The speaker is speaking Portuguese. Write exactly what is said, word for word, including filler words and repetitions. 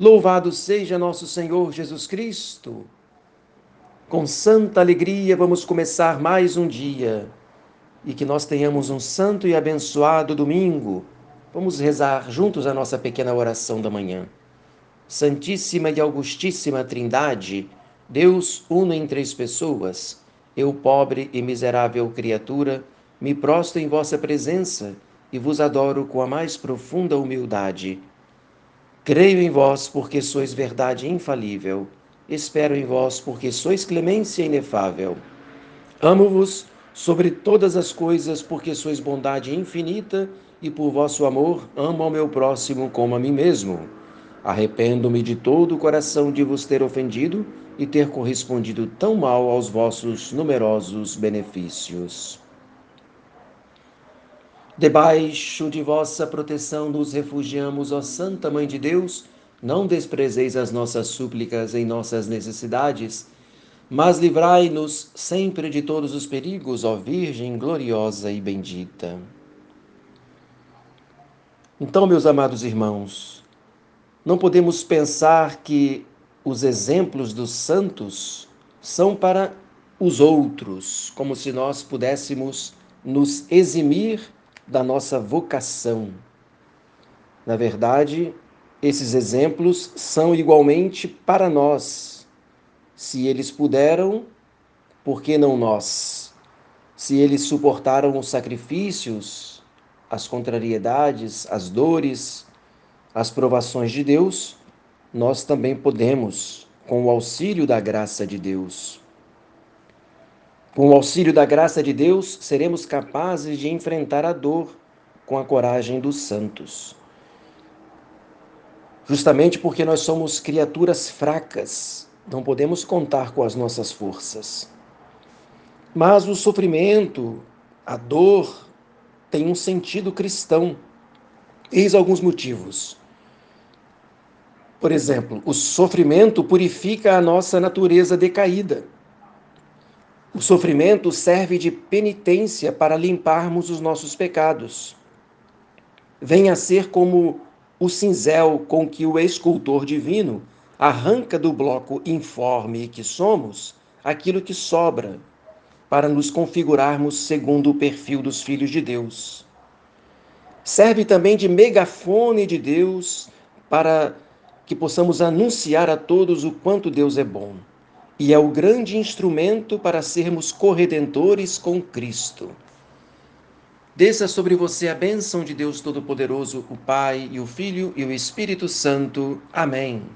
Louvado seja nosso Senhor Jesus Cristo! Com santa alegria vamos começar mais um dia e que nós tenhamos um santo e abençoado domingo. Vamos rezar juntos a nossa pequena oração da manhã. Santíssima e Augustíssima Trindade, Deus uno em três pessoas, eu, pobre e miserável criatura, me prostro em vossa presença e vos adoro com a mais profunda humildade. Creio em vós porque sois verdade infalível. Espero em vós porque sois clemência inefável. Amo-vos sobre todas as coisas porque sois bondade infinita e por vosso amor amo ao meu próximo como a mim mesmo. Arrependo-me de todo o coração de vos ter ofendido e ter correspondido tão mal aos vossos numerosos benefícios. Debaixo de vossa proteção nos refugiamos, ó Santa Mãe de Deus. Não desprezeis as nossas súplicas em nossas necessidades, mas livrai-nos sempre de todos os perigos, ó Virgem gloriosa e bendita. Então, meus amados irmãos, não podemos pensar que os exemplos dos santos são para os outros, como se nós pudéssemos nos eximir da nossa vocação. Na verdade, esses exemplos são igualmente para nós. Se eles puderam, por que não nós? Se eles suportaram os sacrifícios, as contrariedades, as dores, as provações de Deus, nós também podemos, com o auxílio da graça de Deus. Com o auxílio da graça de Deus, seremos capazes de enfrentar a dor com a coragem dos santos. Justamente porque nós somos criaturas fracas, não podemos contar com as nossas forças. Mas o sofrimento, a dor, tem um sentido cristão. Eis alguns motivos. Por exemplo, o sofrimento purifica a nossa natureza decaída. O sofrimento serve de penitência para limparmos os nossos pecados. Vem a ser como o cinzel com que o escultor divino arranca do bloco informe que somos aquilo que sobra para nos configurarmos segundo o perfil dos filhos de Deus. Serve também de megafone de Deus para que possamos anunciar a todos o quanto Deus é bom. E é o grande instrumento para sermos corredentores com Cristo. Desça sobre você a bênção de Deus Todo-Poderoso, o Pai, e o Filho, e o Espírito Santo. Amém.